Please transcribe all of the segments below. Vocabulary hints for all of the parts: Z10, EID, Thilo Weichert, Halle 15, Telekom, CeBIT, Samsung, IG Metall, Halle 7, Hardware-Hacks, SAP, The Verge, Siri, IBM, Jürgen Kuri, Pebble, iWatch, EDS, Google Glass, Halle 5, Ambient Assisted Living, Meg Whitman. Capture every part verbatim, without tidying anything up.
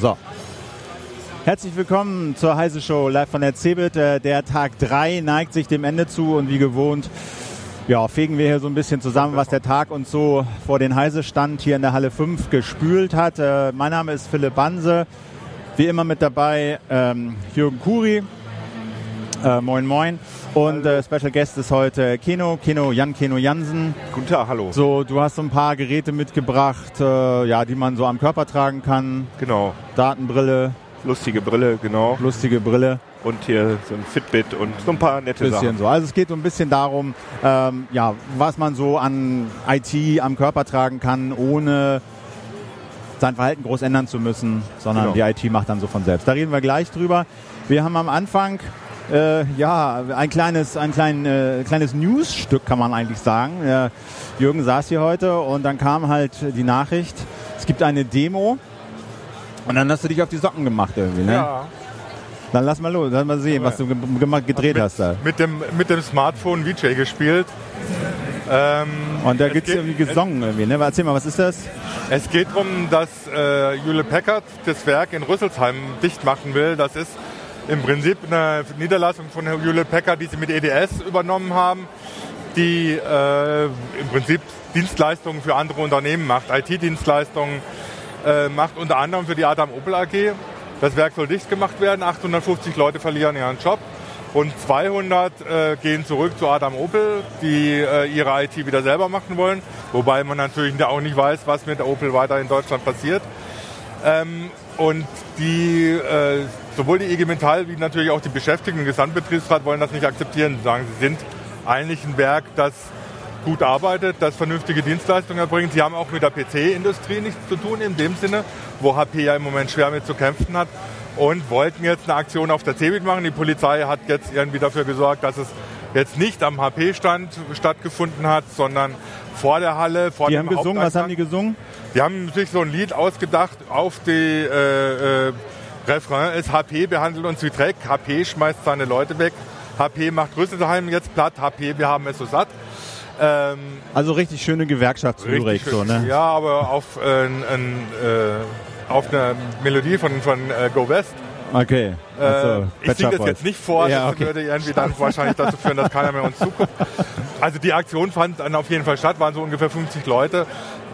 So. Herzlich willkommen zur Heise-Show live von der CeBIT. Der Tag drei neigt sich dem Ende zu und wie gewohnt ja, fegen wir hier so ein bisschen zusammen, was der Tag uns so vor den Heise-Stand hier in der Halle fünf gespült hat. Mein Name ist Philipp Banse, wie immer mit dabei ähm, Jürgen Kuri. Äh, moin, moin. Und äh, Special Guest ist heute Keno, Keno, Jan Keno Jansen. Guten Tag, hallo. So, du hast so ein paar Geräte mitgebracht, äh, ja, die man so am Körper tragen kann. Genau. Datenbrille. Lustige Brille, genau. Lustige Brille. Und hier so ein Fitbit und so ein paar nette bisschen Sachen. Bisschen so. Also es geht so ein bisschen darum, ähm, ja, was man so an I T am Körper tragen kann, ohne sein Verhalten groß ändern zu müssen, sondern genau. Die I T macht dann so von selbst. Da reden wir gleich drüber. Wir haben am Anfang Äh, ja, ein kleines, ein klein, äh, kleines Newsstück kann man eigentlich sagen. Äh, Jürgen saß hier heute und dann kam halt die Nachricht, es gibt eine Demo und dann hast du dich auf die Socken gemacht irgendwie, ne? Ja. Dann lass mal los, lass mal sehen, was du ge- ge- gedreht mit, hast da. Mit dem, mit dem Smartphone V J gespielt. Ähm, und da gibt's irgendwie gesungen irgendwie, ne? Erzähl mal, was ist das? Es geht darum, dass äh, Jule Peckert das Werk in Rüsselsheim dicht machen will. Das ist im Prinzip eine Niederlassung von Hewlett Packard, die sie mit E D S übernommen haben, die äh, im Prinzip Dienstleistungen für andere Unternehmen macht, I T-Dienstleistungen äh, macht, unter anderem für die Adam-Opel A G. Das Werk soll dicht gemacht werden, achthundertfünfzig Leute verlieren ihren Job, rund zweihundert äh, gehen zurück zu Adam-Opel, die äh, ihre I T wieder selber machen wollen, wobei man natürlich auch nicht weiß, was mit Opel weiter in Deutschland passiert. Ähm, und die äh, sowohl die I G Metall wie natürlich auch die Beschäftigten im Gesamtbetriebsrat wollen das nicht akzeptieren. Sie sagen, sie sind eigentlich ein Werk, das gut arbeitet, das vernünftige Dienstleistungen erbringt. Sie haben auch mit der P C-Industrie nichts zu tun in dem Sinne, wo H P ja im Moment schwer mit zu kämpfen hat, und wollten jetzt eine Aktion auf der CeBIT machen. Die Polizei hat jetzt irgendwie dafür gesorgt, dass es jetzt nicht am H P-Stand stattgefunden hat, sondern vor der Halle, vor dem Haupteingang. Die haben gesungen, was haben die gesungen? Die haben sich so ein Lied ausgedacht auf die äh, äh, Refrain ist: H P behandelt uns wie Dreck, H P schmeißt seine Leute weg, H P macht Rüsselsheim jetzt platt, H P, wir haben es so satt. Ähm, also richtig schöne Gewerkschaftslyrik, so, ne? Ja, aber auf, äh, ein, äh, auf eine Melodie von, von äh, Go West. Okay. Also, äh, ich singe das jetzt nicht vor, ja, das okay. würde irgendwie dann wahrscheinlich dazu führen, dass keiner mehr uns zuguckt. Also die Aktion fand dann auf jeden Fall statt, waren so ungefähr fünfzig Leute.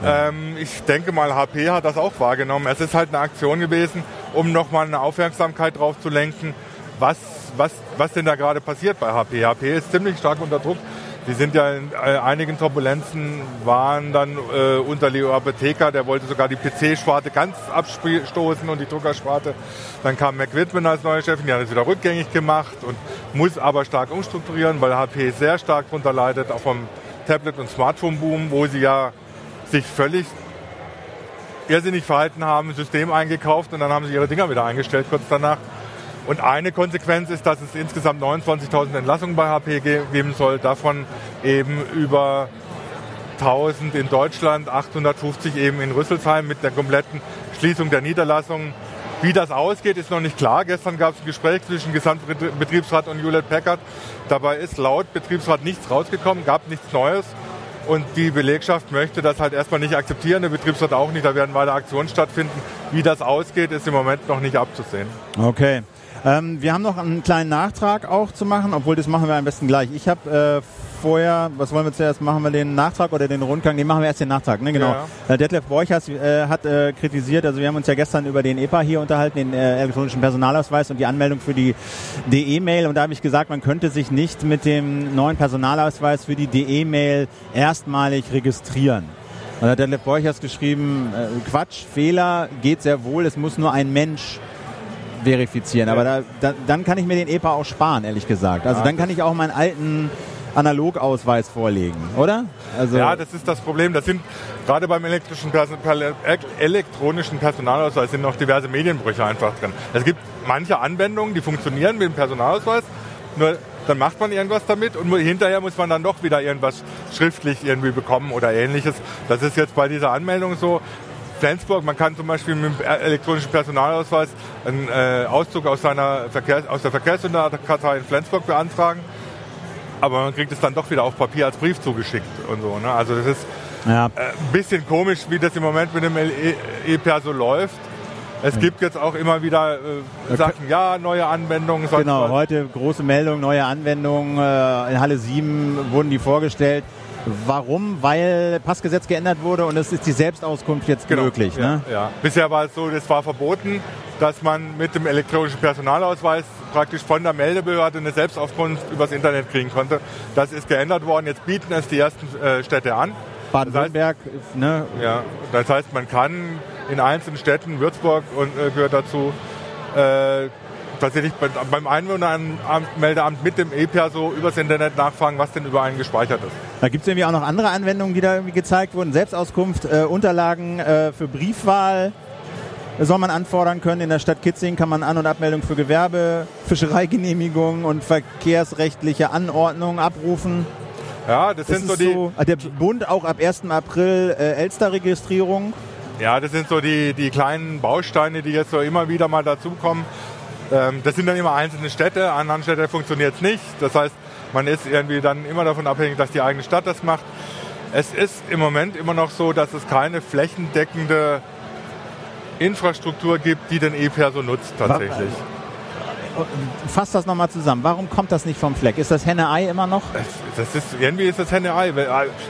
Ja. Ähm, ich denke mal, H P hat das auch wahrgenommen. Es ist halt eine Aktion gewesen, um nochmal eine Aufmerksamkeit drauf zu lenken, was, was, was denn da gerade passiert bei H P. H P ist ziemlich stark unter Druck. Die sind ja in einigen Turbulenzen, waren dann äh, unter Leo Apotheker, der wollte sogar die P C-Sparte ganz abstoßen und die Druckersparte. Dann kam Meg Whitman als neue Chefin, die hat es wieder rückgängig gemacht und muss aber stark umstrukturieren, weil H P sehr stark darunter leidet, auch vom Tablet- und Smartphone-Boom, wo sie ja sich völlig irrsinnig verhalten haben, ein System eingekauft und dann haben sie ihre Dinger wieder eingestellt kurz danach. Und eine Konsequenz ist, dass es insgesamt neunundzwanzigtausend Entlassungen bei H P geben soll, davon eben über tausend in Deutschland, achthundertfünfzig eben in Rüsselsheim mit der kompletten Schließung der Niederlassungen. Wie das ausgeht, ist noch nicht klar. Gestern gab es ein Gespräch zwischen Gesamtbetriebsrat und Hewlett Packard. Dabei ist laut Betriebsrat nichts rausgekommen, gab nichts Neues. Und die Belegschaft möchte das halt erstmal nicht akzeptieren, der Betriebsrat auch nicht. Da werden weiter Aktionen stattfinden. Wie das ausgeht, ist im Moment noch nicht abzusehen. Okay. Ähm, wir haben noch einen kleinen Nachtrag auch zu machen, obwohl das machen wir am besten gleich. Ich habe äh, vorher, was wollen wir zuerst, machen wir den Nachtrag oder den Rundgang? Den machen wir erst den Nachtrag, ne? Genau. Ja. Äh, Detlef Borchers äh, hat äh, kritisiert, also wir haben uns ja gestern über den E P A hier unterhalten, den äh, elektronischen Personalausweis und die Anmeldung für die D E-Mail, und da habe ich gesagt, man könnte sich nicht mit dem neuen Personalausweis für die D E-Mail erstmalig registrieren. Und da hat Detlef Borchers geschrieben, äh, Quatsch, Fehler, geht sehr wohl, es muss nur ein Mensch verifizieren, aber da, da, dann kann ich mir den E P A auch sparen, ehrlich gesagt. Also dann kann ich auch meinen alten Analogausweis vorlegen, oder? Also ja, das ist das Problem. Das sind gerade beim elektrischen Person, elektronischen Personalausweis sind noch diverse Medienbrüche einfach drin. Es gibt manche Anwendungen, die funktionieren mit dem Personalausweis, nur dann macht man irgendwas damit und hinterher muss man dann doch wieder irgendwas schriftlich irgendwie bekommen oder Ähnliches. Das ist jetzt bei dieser Anmeldung so. Flensburg, man kann zum Beispiel mit dem elektronischen Personalausweis einen äh, Auszug aus, seiner Verkehrs-, aus der Verkehrsunterkartei in Flensburg beantragen, aber man kriegt es dann doch wieder auf Papier als Brief zugeschickt und so, ne? Also das ist ja. äh, ein bisschen komisch, wie das im Moment mit dem E P A so läuft. Es gibt jetzt auch immer wieder äh, Sachen, ja, neue Anwendungen. Genau, was. Heute große Meldung, neue Anwendungen. Äh, in Halle sieben wurden die vorgestellt. Warum? Weil Passgesetz geändert wurde und es ist die Selbstauskunft jetzt genau, möglich. Ja, ne? ja. Bisher war es so, das war verboten, dass man mit dem elektronischen Personalausweis praktisch von der Meldebehörde eine Selbstauskunft übers Internet kriegen konnte. Das ist geändert worden. Jetzt bieten es die ersten äh, Städte an. Baden-Württemberg. Das heißt, ne? ja, das heißt, man kann in einzelnen Städten, Würzburg und, äh, gehört dazu, äh, tatsächlich beim Einwohnermeldeamt mit dem E P A so übers Internet nachfragen, was denn über einen gespeichert ist. Da gibt es irgendwie auch noch andere Anwendungen, die da irgendwie gezeigt wurden. Selbstauskunft, äh, Unterlagen äh, für Briefwahl soll man anfordern können. In der Stadt Kitzingen kann man An- und Abmeldung für Gewerbe, Fischereigenehmigungen und verkehrsrechtliche Anordnungen abrufen. Ja, das, das sind so die... So, der Bund auch ab ersten April äh, Elster-Registrierung. Ja, das sind so die, die kleinen Bausteine, die jetzt so immer wieder mal dazukommen. Das sind dann immer einzelne Städte, an anderen Städten funktioniert es nicht. Das heißt, man ist irgendwie dann immer davon abhängig, dass die eigene Stadt das macht. Es ist im Moment immer noch so, dass es keine flächendeckende Infrastruktur gibt, die den E P A so nutzt tatsächlich. Fass das nochmal zusammen. Warum kommt das nicht vom Fleck? Ist das Henne-Ei immer noch? Das ist, irgendwie ist das Henne-Ei.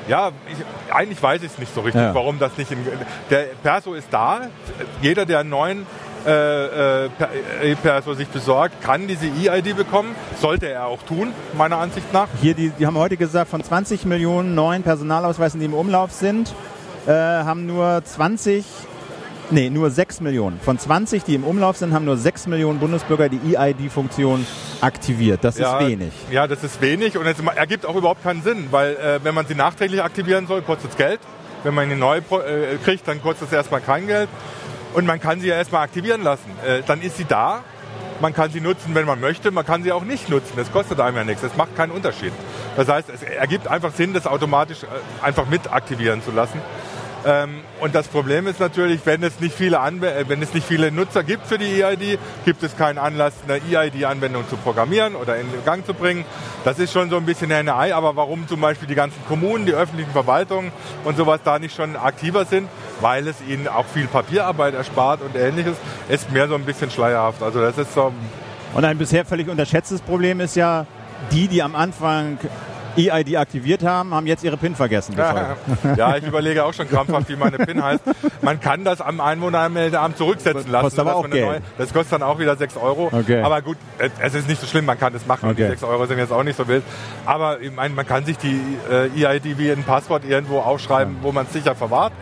Ja, ich, eigentlich weiß ich es nicht so richtig, ja. warum das nicht... In, der Perso ist da. Jeder, der einen neuen Äh, äh, E-Perso sich besorgt, kann diese E I D bekommen. Sollte er auch tun, meiner Ansicht nach. Hier, die, die haben heute gesagt, von zwanzig Millionen neuen Personalausweisen, die im Umlauf sind, äh, haben nur zwanzig, nee, nur sechs Millionen. Von zwanzig, die im Umlauf sind, haben nur sechs Millionen Bundesbürger die E I D-Funktion aktiviert. Das ja, ist wenig. Ja, das ist wenig und es ergibt auch überhaupt keinen Sinn, weil äh, wenn man sie nachträglich aktivieren soll, kostet es Geld. Wenn man ihn neu äh, kriegt, dann kostet es erstmal kein Geld. Und man kann sie ja erstmal aktivieren lassen. Äh, dann ist sie da. Man kann sie nutzen, wenn man möchte. Man kann sie auch nicht nutzen. Das kostet einem ja nichts. Das macht keinen Unterschied. Das heißt, es ergibt einfach Sinn, das automatisch äh, einfach mit aktivieren zu lassen. Ähm, und das Problem ist natürlich, wenn es nicht viele Anw- äh, wenn es nicht viele Nutzer gibt für die E I D, gibt es keinen Anlass, eine E I D-Anwendung zu programmieren oder in Gang zu bringen. Das ist schon so ein bisschen eine Ei. Aber warum zum Beispiel die ganzen Kommunen, die öffentlichen Verwaltungen und sowas da nicht schon aktiver sind, weil es ihnen auch viel Papierarbeit erspart und Ähnliches, ist mehr so ein bisschen schleierhaft. Also das ist so. Und ein bisher völlig unterschätztes Problem ist ja, die, die am Anfang E I D aktiviert haben, haben jetzt ihre PIN vergessen. Ja, ja, ich überlege auch schon krampfhaft, wie meine PIN heißt. Man kann das am Einwohnermeldeamt zurücksetzen lassen. Kostet aber auch Geld. Neue, das kostet dann auch wieder sechs Euro. Okay. Aber gut, es ist nicht so schlimm, man kann das machen. Okay. Die sechs Euro sind jetzt auch nicht so wild. Aber ich meine, man kann sich die E I D wie ein Passwort irgendwo aufschreiben, ja. wo man es sicher verwahrt,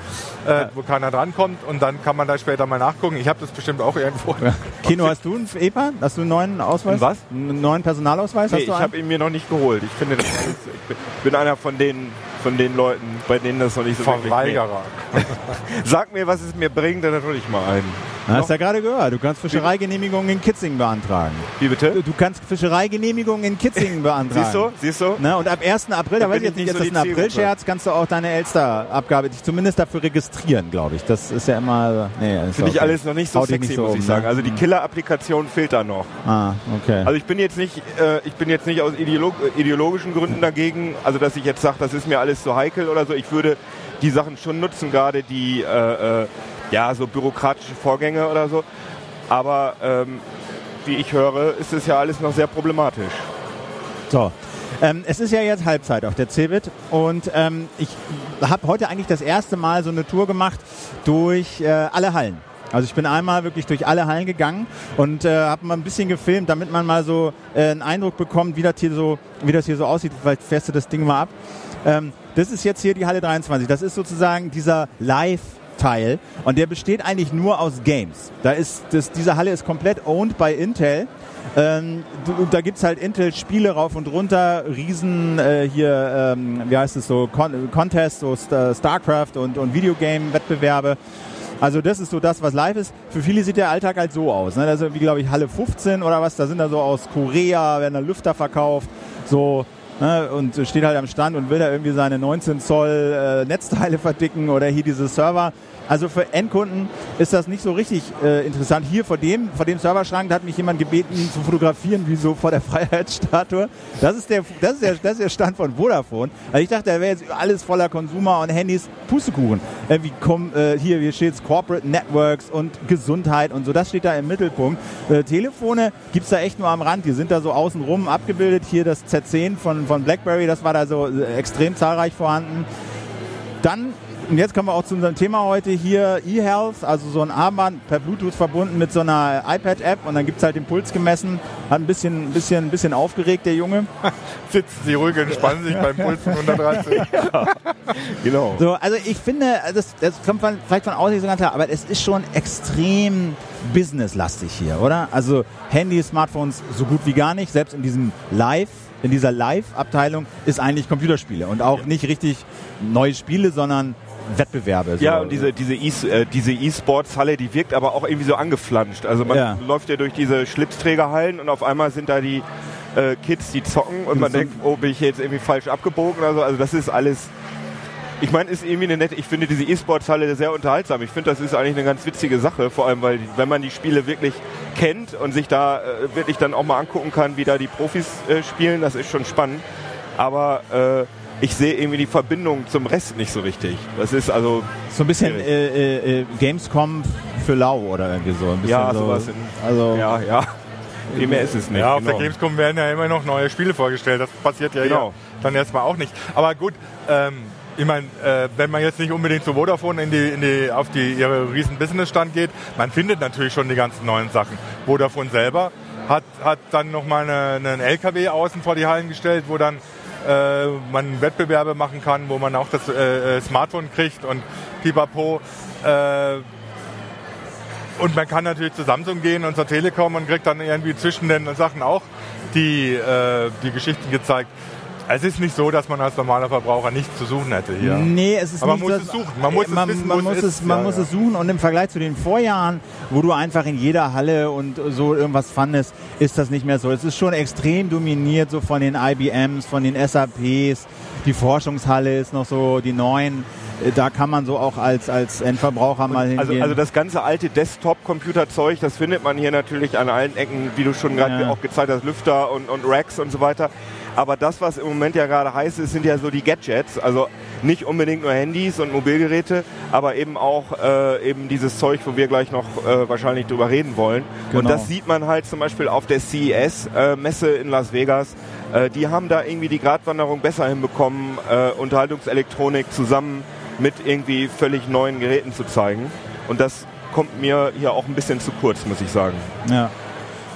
ja. wo keiner drankommt. Und dann kann man da später mal nachgucken. Ich habe das bestimmt auch irgendwo. Ja. Kino, hast du einen E P A? Hast du einen neuen Ausweis? Was? Einen neuen Personalausweis? Nee, hast du ich habe ihn mir noch nicht geholt. Ich finde das Ich bin einer von den, von den Leuten, bei denen das noch nicht so Verweigerer. Sag mir, was es mir bringt, dann hol ich mal einen. Hast du ja gerade gehört, du kannst Fischereigenehmigungen in Kitzingen beantragen. Wie bitte? Du, du kannst Fischereigenehmigungen in Kitzingen beantragen. Siehst du? Siehst du? Na, und ab ersten April, da, da weiß ich jetzt nicht, ist so das ein April-Scherz, kannst du auch deine Elster-Abgabe dich zumindest dafür registrieren, glaube ich. Das ist ja immer... Nee, finde okay. ich alles noch nicht so Haut sexy, nicht so muss um, ich sagen. Ne? Also die Killer-Applikation fehlt da noch. Ah, okay. Also ich bin jetzt nicht, äh, ich bin jetzt nicht aus ideolog- ideologischen Gründen dagegen, also dass ich jetzt sage, das ist mir alles so heikel oder so. Ich würde die Sachen schon nutzen, gerade die... Äh, ja, so bürokratische Vorgänge oder so. Aber ähm, wie ich höre, ist es ja alles noch sehr problematisch. So, ähm, es ist ja jetzt Halbzeit auf der CeBIT und ähm, ich habe heute eigentlich das erste Mal so eine Tour gemacht durch äh, alle Hallen. Also ich bin einmal wirklich durch alle Hallen gegangen und äh, habe mal ein bisschen gefilmt, damit man mal so äh, einen Eindruck bekommt, wie das hier so, wie das hier so aussieht. Vielleicht fährst du das Ding mal ab. Ähm, das ist jetzt hier die Halle dreiundzwanzig. Das ist sozusagen dieser Live Teil und der besteht eigentlich nur aus Games. Da ist das, diese Halle ist komplett owned by Intel. Ähm, da gibt's halt Intel-Spiele rauf und runter, Riesen äh, hier, ähm, wie heißt es so, Con- Contest, so Star- Starcraft und, und Videogame-Wettbewerbe. Also das ist so das, was live ist. Für viele sieht der Alltag halt so aus. Ne? Da ist irgendwie, glaube ich, Halle fünfzehn oder was. Da sind da so aus Korea, werden da Lüfter verkauft, so. Ne, und steht halt am Stand und will da irgendwie seine neunzehn Zoll äh, Netzteile verdicken oder hier diese Server. Also für Endkunden ist das nicht so richtig äh, interessant. Hier vor dem, vor dem Serverschrank, da hat mich jemand gebeten, ihn zu fotografieren, wie so vor der Freiheitsstatue. Das ist der, das ist der, das ist der Stand von Vodafone. Also ich dachte, da wäre jetzt alles voller Consumer und Handys, Pustekuchen. Irgendwie komm, äh, hier, hier steht es Corporate Networks und Gesundheit und so, das steht da im Mittelpunkt. Äh, Telefone gibt es da echt nur am Rand, die sind da so außenrum abgebildet. Hier das Z zehn von, von BlackBerry, das war da so extrem zahlreich vorhanden. Dann... Und jetzt kommen wir auch zu unserem Thema heute hier, E-Health, also so ein Armband per Bluetooth verbunden mit so einer iPad-App und dann gibt es halt den Puls gemessen. Hat ein bisschen, bisschen, bisschen aufgeregt, der Junge. Sitzen Sie ruhig und entspannen sich beim Puls von hundertdreißig. Ja. Genau. So, also ich finde, das, das kommt von, vielleicht von außen nicht so ganz klar, aber es ist schon extrem businesslastig hier, oder? Also Handy, Smartphones so gut wie gar nicht, selbst in diesem Live. In dieser Live-Abteilung ist eigentlich Computerspiele und auch nicht richtig neue Spiele, sondern Wettbewerbe. So. Ja, und diese, diese, e- äh, diese E-Sports-Halle, die wirkt aber auch irgendwie so angeflanscht. Also man ja. läuft ja durch diese Schlipsträgerhallen und auf einmal sind da die äh, Kids, die zocken und man denkt, oh, bin ich jetzt irgendwie falsch abgebogen oder so. Also das ist alles... Ich meine, ist irgendwie eine nette, ich finde diese E-Sports-Halle sehr unterhaltsam. Ich finde, das ist eigentlich eine ganz witzige Sache, vor allem, weil wenn man die Spiele wirklich kennt und sich da äh, wirklich dann auch mal angucken kann, wie da die Profis äh, spielen, das ist schon spannend. Aber äh, ich sehe irgendwie die Verbindung zum Rest nicht so richtig. Das ist also... So ein bisschen äh, äh, Gamescom für Lau oder irgendwie so. Ein bisschen ja, sowas. So, also ja, ja. Viel mehr ist es nicht. Ja, auf genau. der Gamescom werden ja immer noch neue Spiele vorgestellt. Das passiert ja, genau. ja dann erstmal auch nicht. Aber gut, ähm... Ich meine, äh, wenn man jetzt nicht unbedingt zu Vodafone in die, in die, auf die, ihre riesen Business-Stand geht, man findet natürlich schon die ganzen neuen Sachen. Vodafone selber hat, hat dann nochmal eine, einen L K W außen vor die Hallen gestellt, wo dann äh, man Wettbewerbe machen kann, wo man auch das äh, Smartphone kriegt und pipapo. Äh, und man kann natürlich zu Samsung gehen und zur Telekom und kriegt dann irgendwie zwischen den Sachen auch die, äh, die Geschichten gezeigt. Es ist nicht so, dass man als normaler Verbraucher nichts zu suchen hätte hier. Nee, es ist Aber nicht man muss es suchen. Man muss man, es wissen, man muss es, es Man ja, muss ja. es suchen. Und im Vergleich zu den Vorjahren, wo du einfach in jeder Halle und so irgendwas fandest, ist das nicht mehr so. Es ist schon extrem dominiert so von den I B Ms, von den S A Ps. Die Forschungshalle ist noch so die neuen. Da kann man so auch als, als Endverbraucher mal hingehen. Also, also das ganze alte Desktop-Computer-Zeug, das findet man hier natürlich an allen Ecken, wie du schon gerade ja. auch gezeigt hast, Lüfter und, und Racks und so weiter. Aber das, was im Moment ja gerade heiß ist, sind ja so die Gadgets. Also nicht unbedingt nur Handys und Mobilgeräte, aber eben auch äh, eben dieses Zeug, wo wir gleich noch äh, wahrscheinlich drüber reden wollen. Genau. Und das sieht man halt zum Beispiel auf der C E S-Messe äh, in Las Vegas. Äh, die haben da irgendwie die Gratwanderung besser hinbekommen, äh, Unterhaltungselektronik zusammen mit irgendwie völlig neuen Geräten zu zeigen. Und das kommt mir hier auch ein bisschen zu kurz, muss ich sagen. Ja.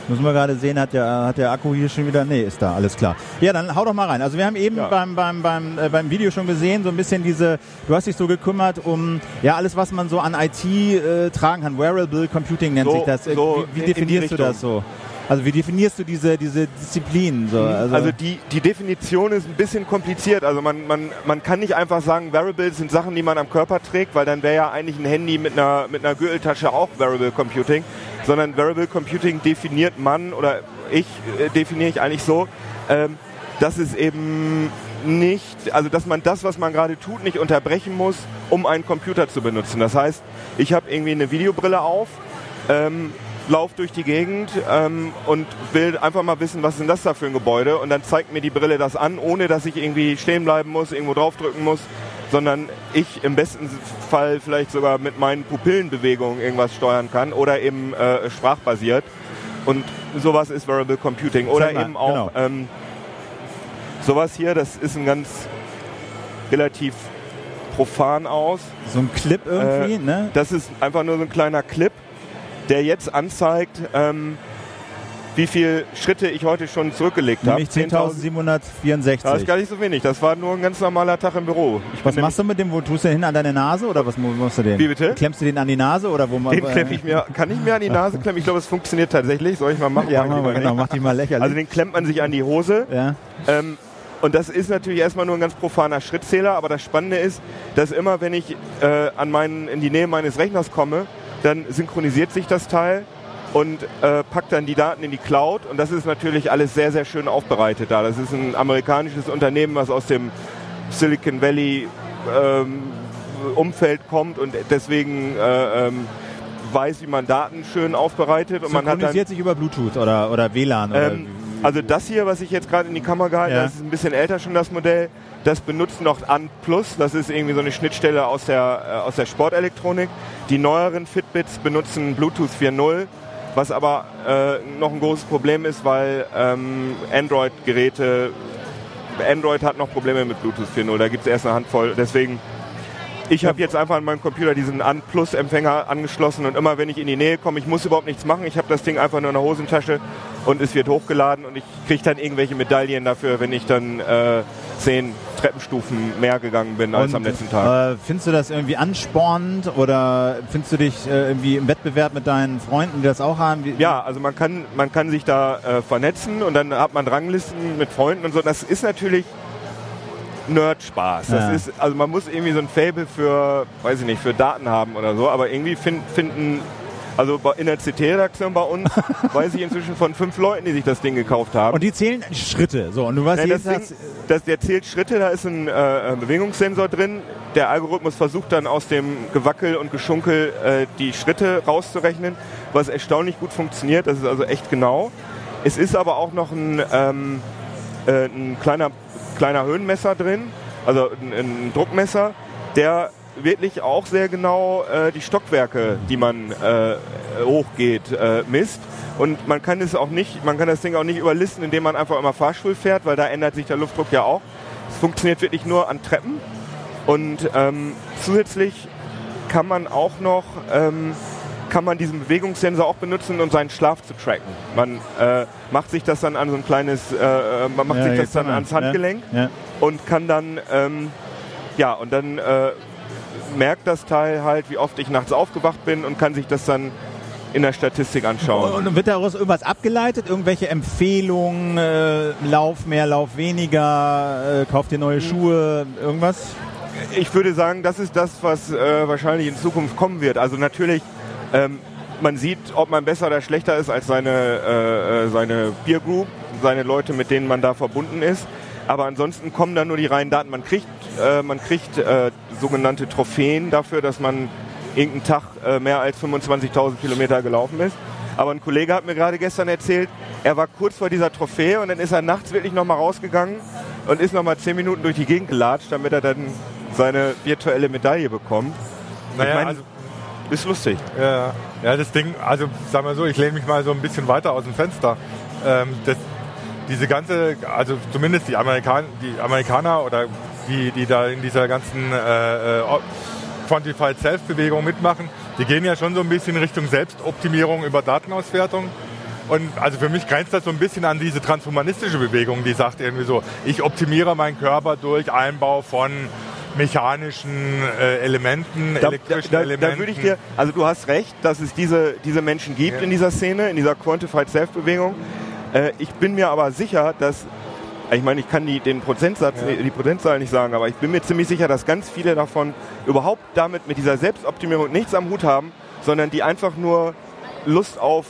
Müssen wir gerade sehen, hat der, hat der Akku hier schon wieder... Nee, ist da, alles klar. Ja, dann hau doch mal rein. Also wir haben eben ja. beim, beim, beim, äh, beim Video schon gesehen, so ein bisschen diese... Du hast dich so gekümmert um ja alles, was man so an I T äh, tragen kann. Wearable Computing nennt so, sich das. So wie wie definierst du das so? Also wie definierst du diese, diese Disziplinen? So? Also, also die, die Definition ist ein bisschen kompliziert. Also man, man, man kann nicht einfach sagen, Wearables sind Sachen, die man am Körper trägt, weil dann wäre ja eigentlich ein Handy mit einer, mit einer Gürteltasche auch Wearable Computing. Sondern Wearable Computing definiert man, oder ich äh, definiere ich eigentlich so, ähm, dass es eben nicht, also dass man das, was man gerade tut, nicht unterbrechen muss, um einen Computer zu benutzen. Das heißt, ich habe irgendwie eine Videobrille auf, ähm, laufe durch die Gegend ähm, und will einfach mal wissen, was ist denn das da für ein Gebäude? Und dann zeigt mir die Brille das an, ohne dass ich irgendwie stehen bleiben muss, irgendwo draufdrücken muss, sondern ich im besten Fall vielleicht sogar mit meinen Pupillenbewegungen irgendwas steuern kann oder eben äh, sprachbasiert. Und sowas ist Wearable Computing. Oder eben auch genau. ähm, sowas hier, das ist ein ganz relativ profan aus. So ein Clip irgendwie, äh, ne? Das ist einfach nur so ein kleiner Clip, der jetzt anzeigt, ähm, wie viele Schritte ich heute schon zurückgelegt habe. Nämlich zehntausendsiebenhundertvierundsechzig. Das ist gar nicht so wenig. Das war nur ein ganz normaler Tag im Büro. Ich was machst du mit dem? Wo tust du den hin? An deine Nase? Oder was machst du den? Wie bitte? Klemmst du den an die Nase? Oder wo man? Den klemme ich mir. Kann ich mir an die Nase klemmen? Ich glaube, es funktioniert tatsächlich. Soll ich mal machen? Ja, mach mal, genau. Mach die mal lächerlich. Also den klemmt man sich an die Hose. Ja. Ähm, und das ist natürlich erstmal nur ein ganz profaner Schrittzähler. Aber das Spannende ist, dass immer, wenn ich äh, an meinen, in die Nähe meines Rechners komme, dann synchronisiert sich das Teil und äh, packt dann die Daten in die Cloud. Und das ist natürlich alles sehr, sehr schön aufbereitet da. Das ist ein amerikanisches Unternehmen, was aus dem Silicon Valley ähm, Umfeld kommt und deswegen äh, ähm, weiß, wie man Daten schön aufbereitet. Und man hat dann, sich über Bluetooth oder, oder W L A N? Oder ähm, also das hier, was ich jetzt gerade in die Kamera gehalten habe, ja. Das ist ein bisschen älter schon, das Modell. Das benutzt noch AnPlus, das ist irgendwie so eine Schnittstelle aus der, äh, aus der Sportelektronik. Die neueren Fitbits benutzen Bluetooth vier Punkt null, was aber äh, noch ein großes Problem ist, weil ähm, Android-Geräte... Android hat noch Probleme mit Bluetooth vier Punkt null, da gibt es erst eine Handvoll. Deswegen, ich habe jetzt einfach an meinem Computer diesen AnPlus-Empfänger angeschlossen und immer wenn ich in die Nähe komme, ich muss überhaupt nichts machen, ich habe das Ding einfach nur in der Hosentasche und es wird hochgeladen und ich kriege dann irgendwelche Medaillen dafür, wenn ich dann äh, zehn Treppenstufen mehr gegangen bin als und, am letzten Tag. Äh, findest du das irgendwie anspornend oder findest du dich äh, irgendwie im Wettbewerb mit deinen Freunden, die das auch haben? Wie, ja, also man kann, man kann sich da äh, vernetzen und dann hat man Ranglisten mit Freunden und so. Das ist natürlich Nerd-Spaß. Das ja. ist, also man muss irgendwie so ein Faible für, weiß ich nicht, für Daten haben oder so, aber irgendwie find, finden... Also in der C T-Redaktion bei uns weiß ich inzwischen von fünf Leuten, die sich das Ding gekauft haben. Und die zählen Schritte. So, und du weißt, ja, das Ding, das, der zählt Schritte, da ist ein äh, Bewegungssensor drin. Der Algorithmus versucht dann aus dem Gewackel und Geschunkel äh, die Schritte rauszurechnen, was erstaunlich gut funktioniert. Das ist also echt genau. Es ist aber auch noch ein, ähm, äh, ein kleiner, kleiner Höhenmesser drin, also ein, ein Druckmesser, der... wirklich auch sehr genau äh, die Stockwerke, die man äh, hochgeht, äh, misst. Und man kann es auch nicht, man kann das Ding auch nicht überlisten, indem man einfach immer Fahrstuhl fährt, weil da ändert sich der Luftdruck ja auch. Es funktioniert wirklich nur an Treppen. Und ähm, zusätzlich kann man auch noch ähm, kann man diesen Bewegungssensor auch benutzen, um seinen Schlaf zu tracken. Man äh, macht sich das dann an so ein kleines, äh, man macht ja, sich das dann man. ans Handgelenk ja. Ja. und kann dann ähm, ja und dann äh, merkt das Teil halt, wie oft ich nachts aufgewacht bin und kann sich das dann in der Statistik anschauen. Und wird daraus irgendwas abgeleitet? Irgendwelche Empfehlungen? Äh, lauf mehr, lauf weniger? Äh, kauf dir neue Schuhe? Irgendwas? Ich würde sagen, das ist das, was äh, wahrscheinlich in Zukunft kommen wird. Also natürlich, ähm, man sieht, ob man besser oder schlechter ist als seine, äh, seine Peer Group, seine Leute, mit denen man da verbunden ist. Aber ansonsten kommen dann nur die reinen Daten. Man kriegt, äh, man kriegt äh, sogenannte Trophäen dafür, dass man irgendeinen Tag äh, mehr als fünfundzwanzigtausend Kilometer gelaufen ist. Aber ein Kollege hat mir gerade gestern erzählt, er war kurz vor dieser Trophäe und dann ist er nachts wirklich nochmal rausgegangen und ist nochmal zehn Minuten durch die Gegend gelatscht, damit er dann seine virtuelle Medaille bekommt. Naja, ich mein, also ist lustig. Ja, ja, das Ding, also sagen wir so, ich lehne mich mal so ein bisschen weiter aus dem Fenster. Ähm, das Diese ganze, also zumindest die, Amerikan- die Amerikaner oder die, die da in dieser ganzen äh, Quantified Self-Bewegung mitmachen, die gehen ja schon so ein bisschen Richtung Selbstoptimierung über Datenauswertung. Und also für mich grenzt das so ein bisschen an diese transhumanistische Bewegung, die sagt irgendwie so, ich optimiere meinen Körper durch Einbau von mechanischen äh, Elementen, da, elektrischen da, da, Elementen. Da würde ich dir, also du hast recht, dass es diese, diese Menschen gibt ja. in dieser Szene, in dieser Quantified Self-Bewegung. Ich bin mir aber sicher, dass, ich meine, ich kann die, den Prozentsatz, ja. die Prozentzahl nicht sagen, aber ich bin mir ziemlich sicher, dass ganz viele davon überhaupt damit mit dieser Selbstoptimierung nichts am Hut haben, sondern die einfach nur Lust auf,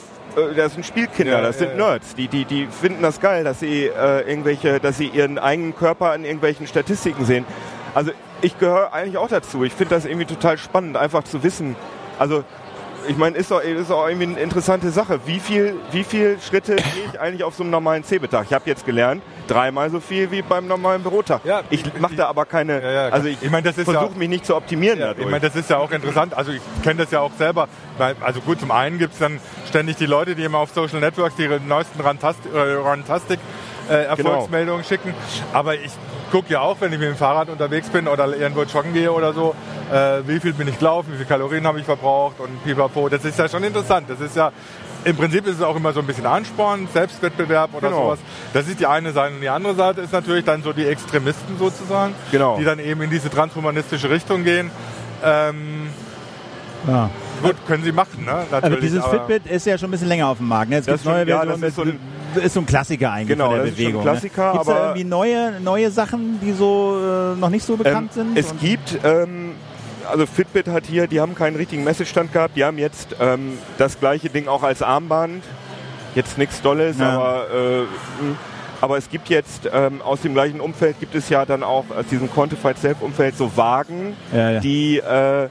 das sind Spielkinder, ja, das ja, sind ja. Nerds, die, die, die finden das geil, dass sie äh, irgendwelche, dass sie ihren eigenen Körper in irgendwelchen Statistiken sehen. Also ich gehöre eigentlich auch dazu. Ich finde das irgendwie total spannend, einfach zu wissen. Also ich meine, ist doch, ist doch irgendwie eine interessante Sache. Wie viel, wie viel Schritte gehe ich eigentlich auf so einem normalen CeBIT-Tag? Ich habe jetzt gelernt, dreimal so viel wie beim normalen Bürotag. Ja, ich mache da aber keine... Ja, ja, also ich, ich mein, versuche ja mich nicht zu optimieren ja, dadurch. Ich meine, das ist ja auch interessant. Also ich kenne das ja auch selber. Also gut, zum einen gibt es dann ständig die Leute, die immer auf Social Networks die neuesten Rantastik-Erfolgsmeldungen äh, genau. schicken. Aber ich gucke ja auch, wenn ich mit dem Fahrrad unterwegs bin oder irgendwo joggen gehe oder so, äh, wie viel bin ich gelaufen, wie viel Kalorien habe ich verbraucht und pipapo. Das ist ja schon interessant. Das ist ja, im Prinzip ist es auch immer so ein bisschen Ansporn, Selbstwettbewerb oder genau. sowas. Das ist die eine Seite. Und die andere Seite ist natürlich dann so die Extremisten sozusagen, genau. die dann eben in diese transhumanistische Richtung gehen. Ähm, ja. Gut, können sie machen, ne? Natürlich, also dieses aber Fitbit ist ja schon ein bisschen länger auf dem Markt. Ne? Es gibt neue Versionen ja, mit... So ist so ein Klassiker eigentlich genau, von der das Bewegung. Genau, ist ein Klassiker. Ne? Gibt es da irgendwie neue, neue Sachen, die so äh, noch nicht so bekannt ähm, sind? Es und gibt, ähm, also Fitbit hat hier, die haben keinen richtigen Messestand gehabt, die haben jetzt ähm, das gleiche Ding auch als Armband. Jetzt nichts Dolles, ja. aber äh, Aber es gibt jetzt ähm, aus dem gleichen Umfeld gibt es ja dann auch aus diesem Quantified Self-Umfeld so Wagen, ja, ja. die äh,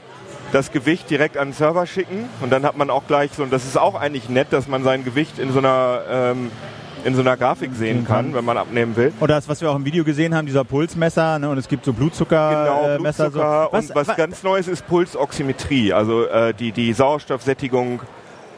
das Gewicht direkt an den Server schicken. Und dann hat man auch gleich so, und das ist auch eigentlich nett, dass man sein Gewicht in so einer ähm, in so einer Grafik sehen kann, wenn man abnehmen will. Oder das, was wir auch im Video gesehen haben, dieser Pulsmesser, ne? Und es gibt so Blutzuckermesser. Genau, Blutzucker. Äh, so. was, und was, was ganz Neues ist Pulsoximetrie, also äh, die, die Sauerstoffsättigung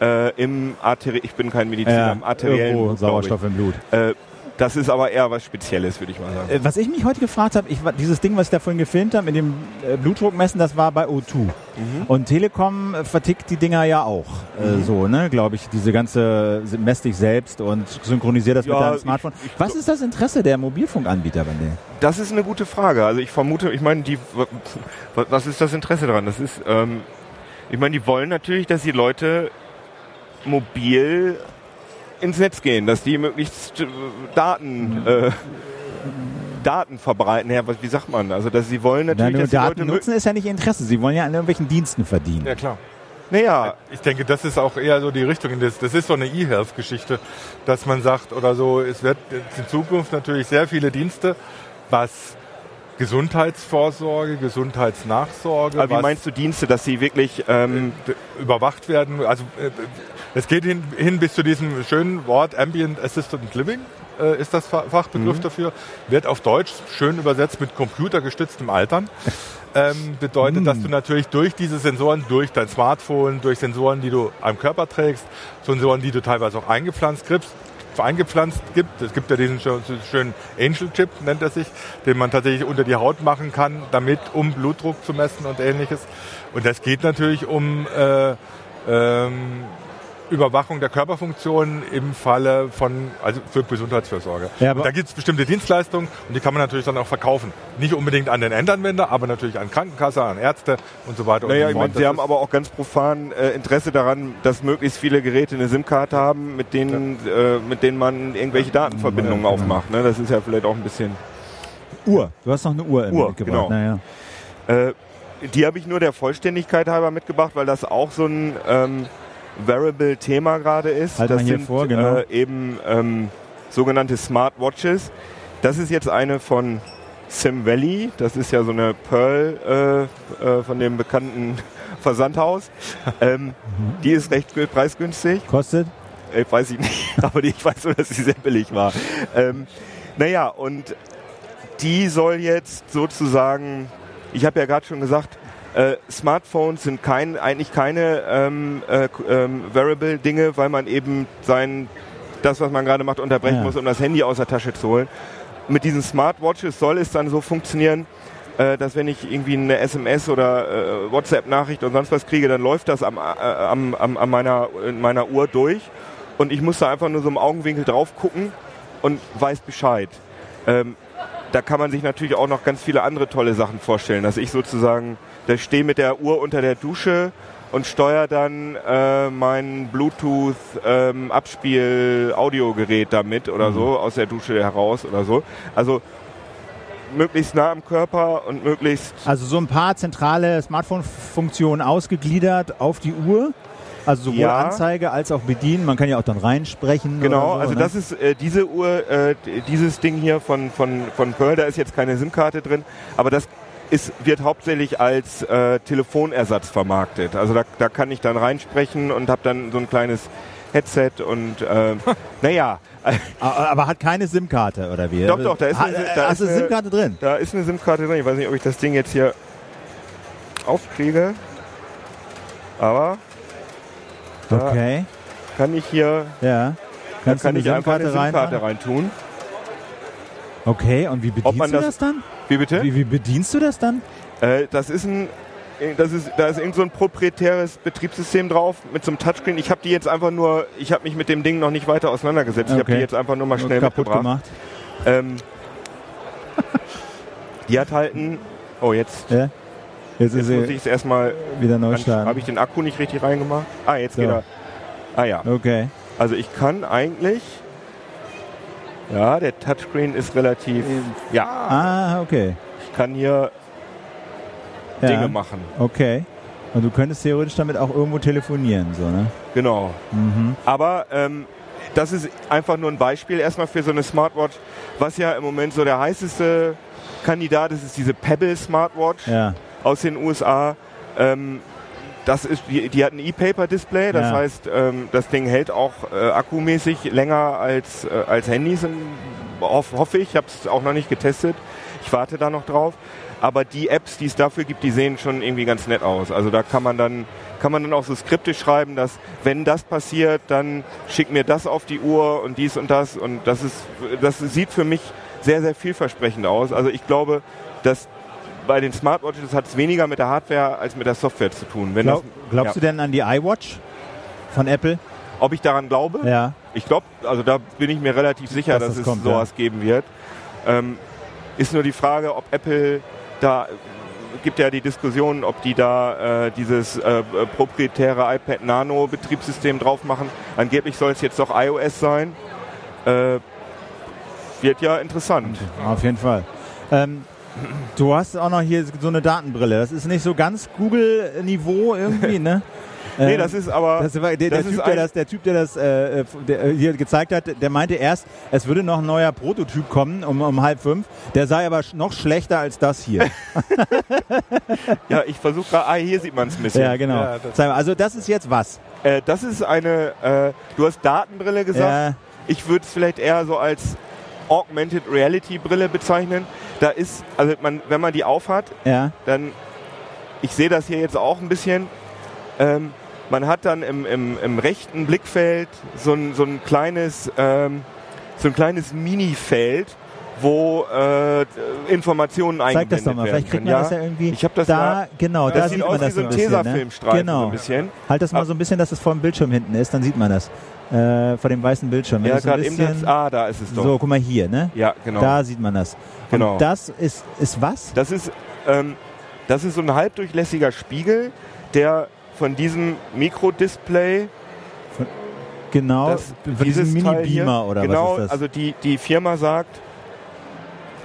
äh, im arteriellen, ich bin kein Mediziner, ja, im arteriellen Blut, Sauerstoff im Blut. Äh, das ist aber eher was Spezielles, würde ich mal sagen. Äh, was ich mich heute gefragt habe, dieses Ding, was ich da vorhin gefilmt habe, mit dem äh, Blutdruckmessen, das war bei O zwei. Mhm. Und Telekom äh, vertickt die Dinger ja auch äh, mhm. so, ne, glaube ich, diese ganze, mess dich selbst und synchronisier das ja, mit deinem Smartphone. Ich, ich, was ist das Interesse der Mobilfunkanbieter bei denen? Das ist eine gute Frage. Also ich vermute, ich meine, die, was ist das Interesse daran? Das ist, ähm, ich meine, die wollen natürlich, dass die Leute mobil ins Netz gehen, dass die möglichst Daten äh, Daten verbreiten. Ja, wie sagt man? Also, dass sie wollen natürlich, dass die Leute Daten nutzen, ist ja nicht Interesse. Sie wollen ja an irgendwelchen Diensten verdienen. Ja, klar. Naja. Ich denke, das ist auch eher so die Richtung. Das, das ist so eine E-Health-Geschichte, dass man sagt oder so, es wird in Zukunft natürlich sehr viele Dienste, was Gesundheitsvorsorge, Gesundheitsnachsorge. Aber wie meinst du Dienste, dass sie wirklich ähm, überwacht werden? Also äh, es geht hin, hin bis zu diesem schönen Wort Ambient Assisted Living, äh, ist das Fachbegriff mhm. dafür. Wird auf Deutsch schön übersetzt mit computergestütztem Altern. Ähm, bedeutet, mhm. dass du natürlich durch diese Sensoren, durch dein Smartphone, durch Sensoren, die du am Körper trägst, Sensoren, die du teilweise auch eingepflanzt kriegst, eingepflanzt gibt. Es gibt ja diesen schönen Angel-Chip, nennt er sich, den man tatsächlich unter die Haut machen kann, damit, um Blutdruck zu messen und Ähnliches. Und das geht natürlich um äh, ähm, Überwachung der Körperfunktionen im Falle von, also für Gesundheitsfürsorge. Ja, da gibt es bestimmte Dienstleistungen und die kann man natürlich dann auch verkaufen. Nicht unbedingt an den Endanwender, aber natürlich an Krankenkassen, an Ärzte und so weiter. Naja, und so ich meine, sie haben aber auch ganz profan äh, Interesse daran, dass möglichst viele Geräte eine SIM-Karte haben, mit denen, ja. äh, mit denen man irgendwelche Datenverbindungen ja, genau. aufmacht. Ne? Das ist ja vielleicht auch ein bisschen... Uhr, du hast noch eine Uhr, Uhr mitgebracht. Genau. Naja. Äh, die habe ich nur der Vollständigkeit halber mitgebracht, weil das auch so ein... Ähm, Variable-Thema gerade ist. Halt das sind vor, genau. äh, eben ähm, sogenannte Smartwatches. Das ist jetzt eine von Sim Valley. Das ist ja so eine Pearl äh, äh, von dem bekannten Versandhaus. Ähm, mhm. Die ist recht preisgünstig. Kostet? Äh, weiß ich nicht, aber ich weiß nur, dass sie sehr billig war. Ähm, naja, und die soll jetzt sozusagen, ich habe ja gerade schon gesagt, Äh, Smartphones sind kein, eigentlich keine ähm, äh, ähm, Variable-Dinge, weil man eben sein, das, was man gerade macht, unterbrechen ja. muss, um das Handy aus der Tasche zu holen. Mit diesen Smartwatches soll es dann so funktionieren, äh, dass wenn ich irgendwie eine S M S oder äh, WhatsApp-Nachricht und sonst was kriege, dann läuft das am, äh, am, am, an meiner, in meiner Uhr durch und ich muss da einfach nur so im Augenwinkel drauf gucken und weiß Bescheid. Ähm, da kann man sich natürlich auch noch ganz viele andere tolle Sachen vorstellen, dass ich sozusagen da stehe mit der Uhr unter der Dusche und steuere dann äh, mein Bluetooth-Abspiel-Audiogerät ähm, damit oder mhm. so, aus der Dusche heraus oder so. Also möglichst nah am Körper und möglichst... Also so ein paar zentrale Smartphone-Funktionen ausgegliedert auf die Uhr, also sowohl ja. Anzeige als auch bedienen. Man kann ja auch dann reinsprechen. Genau, oder so, also ne? das ist äh, diese Uhr, äh, dieses Ding hier von, von, von Pearl, da ist jetzt keine SIM-Karte drin, aber das... Es wird hauptsächlich als äh, Telefonersatz vermarktet. Also da, da kann ich dann reinsprechen und habe dann so ein kleines Headset und äh, naja. Aber hat keine SIM-Karte oder wie? Doch, doch, da ist eine, da ist eine SIM-Karte drin. Da ist eine SIM-Karte drin. Ich weiß nicht, ob ich das Ding jetzt hier aufkriege. Aber da okay. kann ich hier ja. da kann ich einfach eine SIM-Karte reintun. Okay, und wie bedienst du das, das dann? Wie bitte? Wie, wie bedienst du das dann? Äh, das ist ein, das ist, da ist irgend so ein proprietäres Betriebssystem drauf mit so einem Touchscreen. Ich habe die jetzt einfach nur, ich habe mich mit dem Ding noch nicht weiter auseinandergesetzt. Okay. Ich habe die jetzt einfach nur mal schnell kaputt gemacht. Ähm, die hat halt ein, oh jetzt, ja? jetzt, jetzt muss ich es erstmal wieder neu starten. Habe ich den Akku nicht richtig reingemacht? Ah, jetzt so. Geht er. Ah ja. Okay. Also ich kann eigentlich Ja, der Touchscreen ist relativ... Ja. Ah, okay. Ich kann hier ja. Dinge machen. Okay. Und du könntest theoretisch damit auch irgendwo telefonieren, so, ne? Genau. Mhm. Aber ähm, das ist einfach nur ein Beispiel erstmal für so eine Smartwatch, was ja im Moment so der heißeste Kandidat ist, ist diese Pebble Smartwatch ja. aus den U S A. Ähm, das ist, die, die hat ein E-Paper-Display, das ja. heißt, ähm, das Ding hält auch äh, akkumäßig länger als, äh, als Handys, im, hoff, hoffe ich. Ich habe es auch noch nicht getestet. Ich warte da noch drauf. Aber die Apps, die es dafür gibt, die sehen schon irgendwie ganz nett aus. Also da kann man dann kann man dann auch so Skripte schreiben, dass wenn das passiert, dann schick mir das auf die Uhr und dies und das. Und das ist, das sieht für mich sehr, sehr vielversprechend aus. Also ich glaube, dass bei den Smartwatches hat es weniger mit der Hardware als mit der Software zu tun. Wenn Glaub, das, glaubst ja. du denn an die iWatch von Apple? Ob ich daran glaube? Ja. Ich glaube, also da bin ich mir relativ sicher, dass, dass das es kommt, sowas ja. geben wird. Ähm, ist nur die Frage, ob Apple da gibt ja die Diskussion, ob die da äh, dieses äh, proprietäre iPad Nano Betriebssystem drauf machen. Angeblich soll es jetzt doch iOS sein. Äh, wird ja interessant. Auf jeden Fall. Ähm, du hast auch noch hier so eine Datenbrille. Das ist nicht so ganz Google-Niveau irgendwie, ne? Nee, das ist aber... Das war der, das der, typ, der, das, der Typ, der das äh, der hier gezeigt hat, der meinte erst, es würde noch ein neuer Prototyp kommen um, um halb fünf. Der sei aber noch schlechter als das hier. Ja, ich versuche gerade... Ah, hier sieht man es ein bisschen. Ja, genau. Ja, das also das ist jetzt was? Äh, das ist eine... Äh, du hast Datenbrille gesagt. Ja. Ich würde es vielleicht eher so als Augmented Reality Brille bezeichnen. Da ist... Also man, wenn man die aufhat, ja. dann... Ich sehe das hier jetzt auch ein bisschen... Ähm, Man hat dann im, im, im rechten Blickfeld so ein, so ein kleines, ähm, so ein kleines Mini-Feld, wo äh, Informationen eingeblendet werden. Zeig das doch mal, vielleicht kriegt man ja? das ja irgendwie. Ich hab das da, ja, genau, das da sieht, sieht man aus wie so ein Tesafilmstreifen. Genau. So ein bisschen. Halt das mal so ein bisschen, dass es vor dem Bildschirm hinten ist, dann sieht man das. Äh, vor dem weißen Bildschirm. Wenn ja, gerade eben das, ah, da ist es doch. So, guck mal hier, ne? Ja, genau. Da sieht man das. Und genau. das ist, ist was? Das ist, ähm, das ist so ein halbdurchlässiger Spiegel, der... von diesem Mikrodisplay. Genau, das, von diesem Mini-Beamer oder genau, was ist das? Also die, die Firma sagt,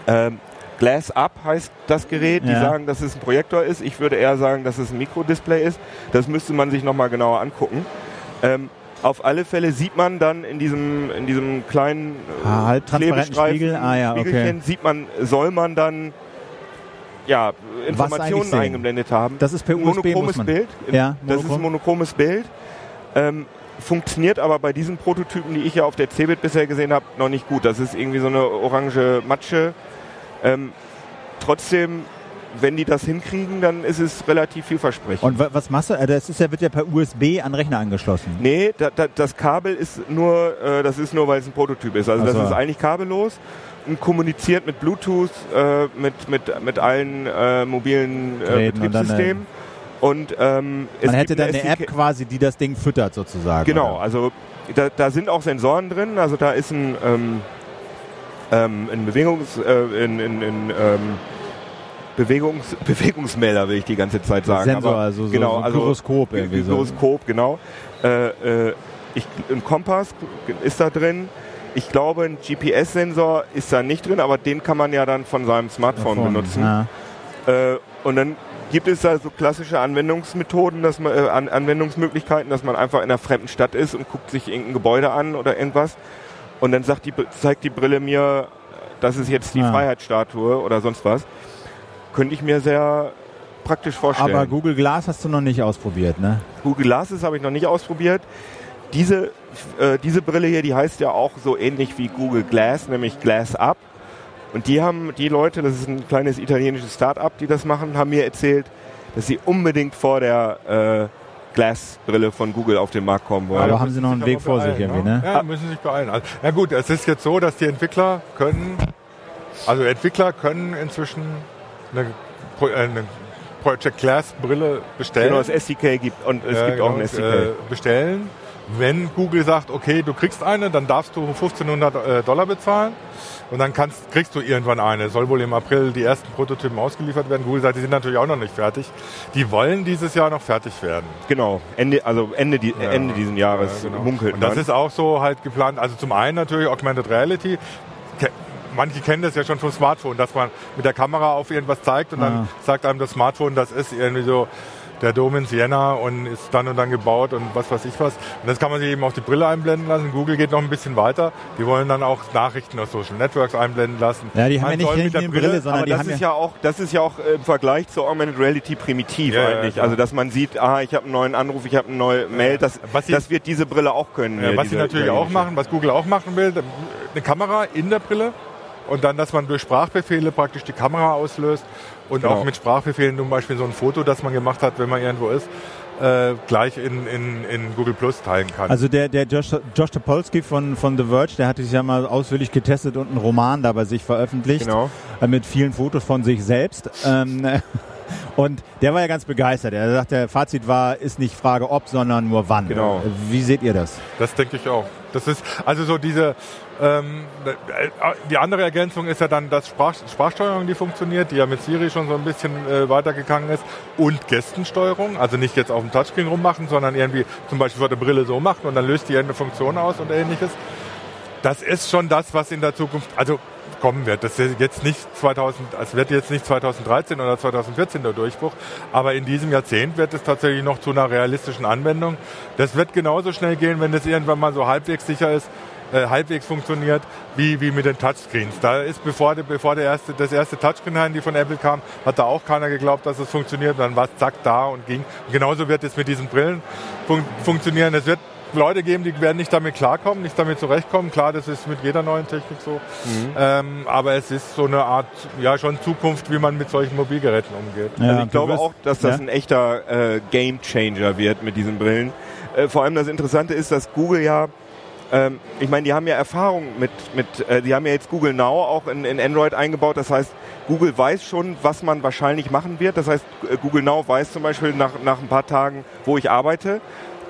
ähm, Glass Up heißt das Gerät, ja. die sagen, dass es ein Projektor ist. Ich würde eher sagen, dass es ein Mikrodisplay ist. Das müsste man sich nochmal genauer angucken. Ähm, auf alle Fälle sieht man dann in diesem, in diesem kleinen äh, ah, halbtransparenten Spiegel, ah, ja, Spiegelchen, okay. sieht man, soll man dann ja, Informationen eingeblendet haben. Das ist per U S B monochromes Bild. Ja, monochrom. Das ist ein monochromes Bild. Ähm, funktioniert aber bei diesen Prototypen, die ich ja auf der CeBIT bisher gesehen habe, noch nicht gut. Das ist irgendwie so eine orange Matsche. Ähm, trotzdem, wenn die das hinkriegen, dann ist es relativ vielversprechend. Und wa- was machst du? Das ist ja, wird ja per U S B an Rechner angeschlossen. Nee, da, da, das Kabel ist nur, äh, das ist nur, weil es ein Prototyp ist. Also, also das ist eigentlich kabellos. Kommuniziert mit Bluetooth, äh, mit, mit, mit allen äh, mobilen äh, Betriebssystemen. Und, ähm, man hätte dann eine S D K- App quasi, die das Ding füttert sozusagen. Genau, oder? Also da, da sind auch Sensoren drin. Also da ist ein ähm, ähm, in Bewegungs... Äh, in, in, in, ähm, Bewegungs- Bewegungsmelder, will ich die ganze Zeit sagen. Sensor, aber, also so, genau, so ein Gyroskop. Also, irgendwie so. Gyroskop, genau. Äh, äh, ich, ein Kompass ist da drin. Ich glaube, ein G P S-Sensor ist da nicht drin, aber den kann man ja dann von seinem Smartphone Davon, benutzen. Ja. Äh, und dann gibt es da so klassische Anwendungsmethoden, dass man, äh, Anwendungsmöglichkeiten, dass man einfach in einer fremden Stadt ist und guckt sich irgendein Gebäude an oder irgendwas. Und dann sagt die, zeigt die Brille mir, das ist jetzt die ja. Freiheitsstatue oder sonst was. Könnte ich mir sehr praktisch vorstellen. Aber Google Glass hast du noch nicht ausprobiert, ne? Google Glass habe ich noch nicht ausprobiert. Diese, äh, diese Brille hier, die heißt ja auch so ähnlich wie Google Glass, nämlich Glass Up. Und die haben die Leute, das ist ein kleines italienisches Start-up, die das machen, haben mir erzählt, dass sie unbedingt vor der äh, Glass-Brille von Google auf den Markt kommen wollen. Aber da haben sie noch einen Weg vor sich irgendwie, ne? Ja, müssen sich beeilen. Na gut, es ist jetzt so, dass die Entwickler können, also Entwickler können inzwischen eine, eine Project Glass-Brille bestellen. Genau, es S D K gibt und es ja, gibt auch ein S D K. Äh, bestellen. Wenn Google sagt, okay, du kriegst eine, dann darfst du fünfzehnhundert Dollar bezahlen und dann kannst, kriegst du irgendwann eine. Soll wohl im April die ersten Prototypen ausgeliefert werden. Google sagt, die sind natürlich auch noch nicht fertig. Die wollen dieses Jahr noch fertig werden. Genau, Ende, also Ende, die, ja, Ende diesen Jahres ja, genau. munkelt man. Und das ist auch so halt geplant. Also zum einen natürlich Augmented Reality. Manche kennen das ja schon vom Smartphone, dass man mit der Kamera auf irgendwas zeigt und ja. dann sagt einem das Smartphone, das ist irgendwie so der Dom in Siena und ist dann und dann gebaut und was weiß ich was. Und das kann man sich eben auf die Brille einblenden lassen. Google geht noch ein bisschen weiter. Die wollen dann auch Nachrichten aus Social Networks einblenden lassen. Ja, die man haben ja nicht mit der Brille, Brille, sondern aber die das haben ist ja, ja auch, das ist ja auch im Vergleich zur Augmented Reality primitiv ja, eigentlich. Ja, also dass man sieht, aha, ich habe einen neuen Anruf, ich habe eine neue Mail. Das, was das sie, wird diese Brille auch können. Ja, was sie natürlich auch machen, was Google auch machen will, eine Kamera in der Brille. Und dann, dass man durch Sprachbefehle praktisch die Kamera auslöst und genau. auch mit Sprachbefehlen zum Beispiel so ein Foto, das man gemacht hat, wenn man irgendwo ist, äh, gleich in, in, in Google Plus teilen kann. Also der, der Josh, Josh Topolsky von, von The Verge, der hatte sich ja mal ausführlich getestet und einen Roman da bei sich veröffentlicht, genau. äh, mit vielen Fotos von sich selbst. Ähm, und der war ja ganz begeistert. Er sagt, der Fazit war, ist nicht Frage ob, sondern nur wann. Genau. Wie seht ihr das? Das denke ich auch. Das ist also so diese... Die andere Ergänzung ist ja dann, dass Sprach- Sprachsteuerung, die funktioniert, die ja mit Siri schon so ein bisschen äh, weitergegangen ist, und Gestensteuerung, also nicht jetzt auf dem Touchscreen rummachen, sondern irgendwie zum Beispiel vor der Brille so machen und dann löst die irgendeine Funktion aus und ähnliches. Das ist schon das, was in der Zukunft also kommen wird. Das ist jetzt nicht zweitausend, es also wird jetzt nicht zweitausenddreizehn oder zweitausendvierzehn der Durchbruch, aber in diesem Jahrzehnt wird es tatsächlich noch zu einer realistischen Anwendung. Das wird genauso schnell gehen, wenn das irgendwann mal so halbwegs sicher ist, halbwegs funktioniert, wie, wie mit den Touchscreens. Da ist, bevor, der, bevor der erste, das erste Touchscreen-Handy von Apple kam, hat da auch keiner geglaubt, dass es funktioniert. Dann war es zack, da und ging. Und genauso wird es mit diesen Brillen fun- funktionieren. Es wird Leute geben, die werden nicht damit klarkommen, nicht damit zurechtkommen. Klar, das ist mit jeder neuen Technik so. Mhm. Ähm, aber es ist so eine Art, ja, schon Zukunft, wie man mit solchen Mobilgeräten umgeht. Ja, also ich glaube wirst, auch, dass das ja? ein echter äh, Game-Changer wird mit diesen Brillen. Äh, vor allem das Interessante ist, dass Google ja Ähm, ich meine, die haben ja Erfahrung mit, mit äh, die haben ja jetzt Google Now auch in, in Android eingebaut. Das heißt, Google weiß schon, was man wahrscheinlich machen wird. Das heißt, Google Now weiß zum Beispiel nach, nach ein paar Tagen, wo ich arbeite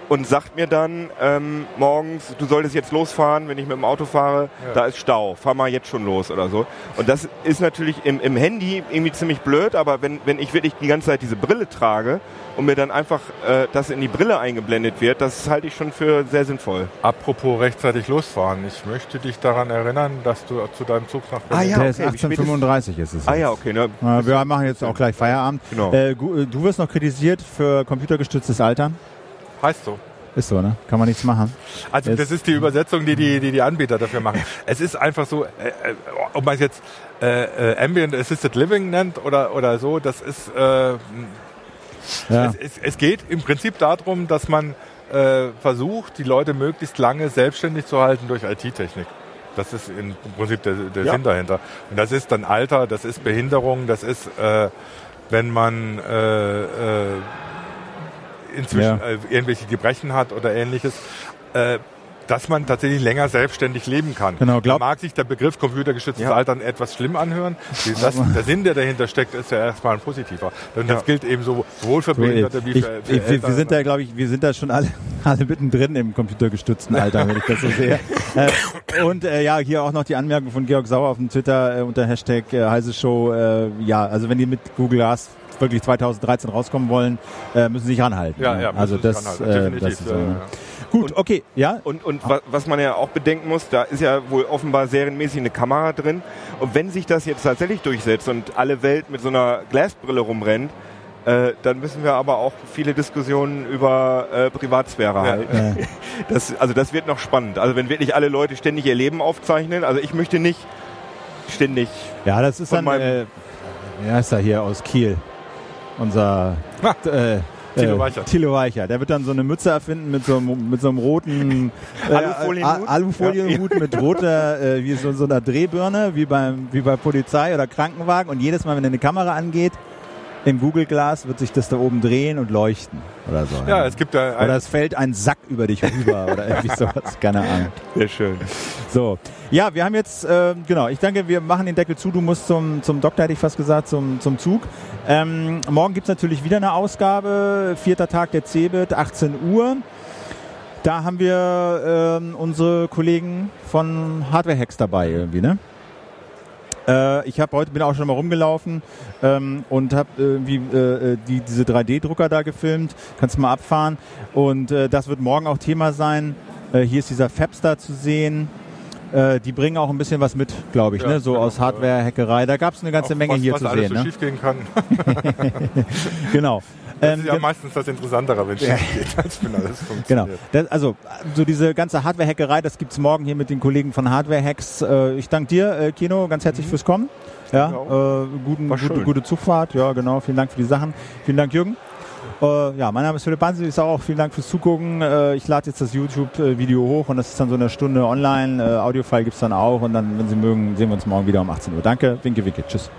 und sagt mir dann ähm, morgens, du solltest jetzt losfahren, wenn ich mit dem Auto fahre, ja. da ist Stau, fahr mal jetzt schon los oder so. Und das ist natürlich im, im Handy irgendwie ziemlich blöd, aber wenn, wenn ich wirklich die ganze Zeit diese Brille trage und mir dann einfach äh, das in die Brille eingeblendet wird, das halte ich schon für sehr sinnvoll. Apropos rechtzeitig losfahren, ich möchte dich daran erinnern, dass du zu deinem Zug nach Berlin... Ah ja, okay. Der ist achtzehn Uhr fünfunddreißig ist es. Ah ja, okay. Ne? Wir machen jetzt auch gleich Feierabend. Genau. Äh, du wirst noch kritisiert für computergestütztes Altern. Heißt so. Ist so, ne? Kann man nichts machen. Also jetzt. Das ist die Übersetzung, die die, die die Anbieter dafür machen. Es ist einfach so, äh, ob man es jetzt äh, äh, Ambient Assisted Living nennt oder, oder so, das ist... Äh, ja. es, es, es geht im Prinzip darum, dass man äh, versucht, die Leute möglichst lange selbstständig zu halten durch I T-Technik. Das ist im Prinzip der, der ja. Sinn dahinter. Und das ist dann Alter, das ist Behinderung, das ist, äh, wenn man... Äh, äh, inzwischen ja. äh, irgendwelche Gebrechen hat oder ähnliches, äh, dass man tatsächlich länger selbstständig leben kann. Genau, glaub... Mag sich der Begriff computergestütztes ja. Altern etwas schlimm anhören. Das, der Sinn, der dahinter steckt, ist ja erstmal ein positiver. Und ja. das gilt eben so, sowohl für Behinderte wie für, ich, für ich, wir sind da, glaube ich, wir sind da schon alle, alle mittendrin im computergestützten Alter, wenn ich das so sehe. äh, und äh, ja, hier auch noch die Anmerkung von Georg Sauer auf dem Twitter äh, unter Hashtag äh, Heise-Show. Äh, ja, also wenn die mit Google Glass wirklich zweitausenddreizehn rauskommen wollen, müssen sie sich ranhalten. Ja, ja, also das, äh, das ist so, ja, ja. Gut, und, okay, ja. Und, und ah. was man ja auch bedenken muss, da ist ja wohl offenbar serienmäßig eine Kamera drin. Und wenn sich das jetzt tatsächlich durchsetzt und alle Welt mit so einer Glasbrille rumrennt, äh, dann müssen wir aber auch viele Diskussionen über äh, Privatsphäre ja. halten. Ja. Das, also das wird noch spannend. Also wenn wirklich alle Leute ständig ihr Leben aufzeichnen, also ich möchte nicht ständig... Ja, das ist dann... Äh, ja, ist er hier aus Kiel. Unser äh, Thilo Weichert. Thilo Weichert. Der wird dann so eine Mütze erfinden mit so einem, mit so einem roten äh, Alufolienhut, Alufolienhut ja. mit roter, äh, wie so, so einer Drehbirne, wie, beim, wie bei Polizei oder Krankenwagen. Und jedes Mal, wenn eine Kamera angeht, im Google Glass wird sich das da oben drehen und leuchten oder so. Ja, ja. es gibt da... Oder es fällt ein Sack über dich rüber oder irgendwie sowas. Keine Ahnung. Sehr schön. So. Ja, wir haben jetzt... Äh, genau, ich denke, wir machen den Deckel zu. Du musst zum, zum Doktor, hätte ich fast gesagt, zum, zum Zug. Ähm, morgen gibt es natürlich wieder eine Ausgabe. Vierter Tag der CeBIT, achtzehn Uhr. Da haben wir äh, unsere Kollegen von Hardware-Hacks dabei irgendwie, ne? Ich habe heute bin auch schon mal rumgelaufen ähm, und habe irgendwie äh, die, diese drei D-Drucker da gefilmt. Kannst mal abfahren. Und äh, das wird morgen auch Thema sein. Äh, hier ist dieser Fabster zu sehen. äh, die bringen auch ein bisschen was mit, glaube ich, ja, ne? So genau, aus Hardware-Hackerei. Da gab es eine ganze Menge was, hier was zu sehen. Was alles so ne? schiefgehen kann. Genau. Das ähm, ist ja ge- meistens das Interessantere, wenn es schief geht, als wenn alles funktioniert. Genau. Das, also so diese ganze Hardware-Hackerei, das gibt's morgen hier mit den Kollegen von Hardware-Hacks. Äh, ich danke dir, äh, Keno, ganz herzlich mhm. fürs Kommen. Ja, genau. äh, guten, gute, gute Zugfahrt. Ja, genau. Vielen Dank für die Sachen. Vielen Dank, Jürgen. Äh, ja, mein Name ist Philipp Banse. Ich sage auch vielen Dank fürs Zugucken. Äh, ich lade jetzt das YouTube-Video hoch und das ist dann so eine Stunde online. Äh, Audiofile gibt's dann auch und dann, wenn Sie mögen, sehen wir uns morgen wieder um achtzehn Uhr. Danke. Winke, winke. Tschüss.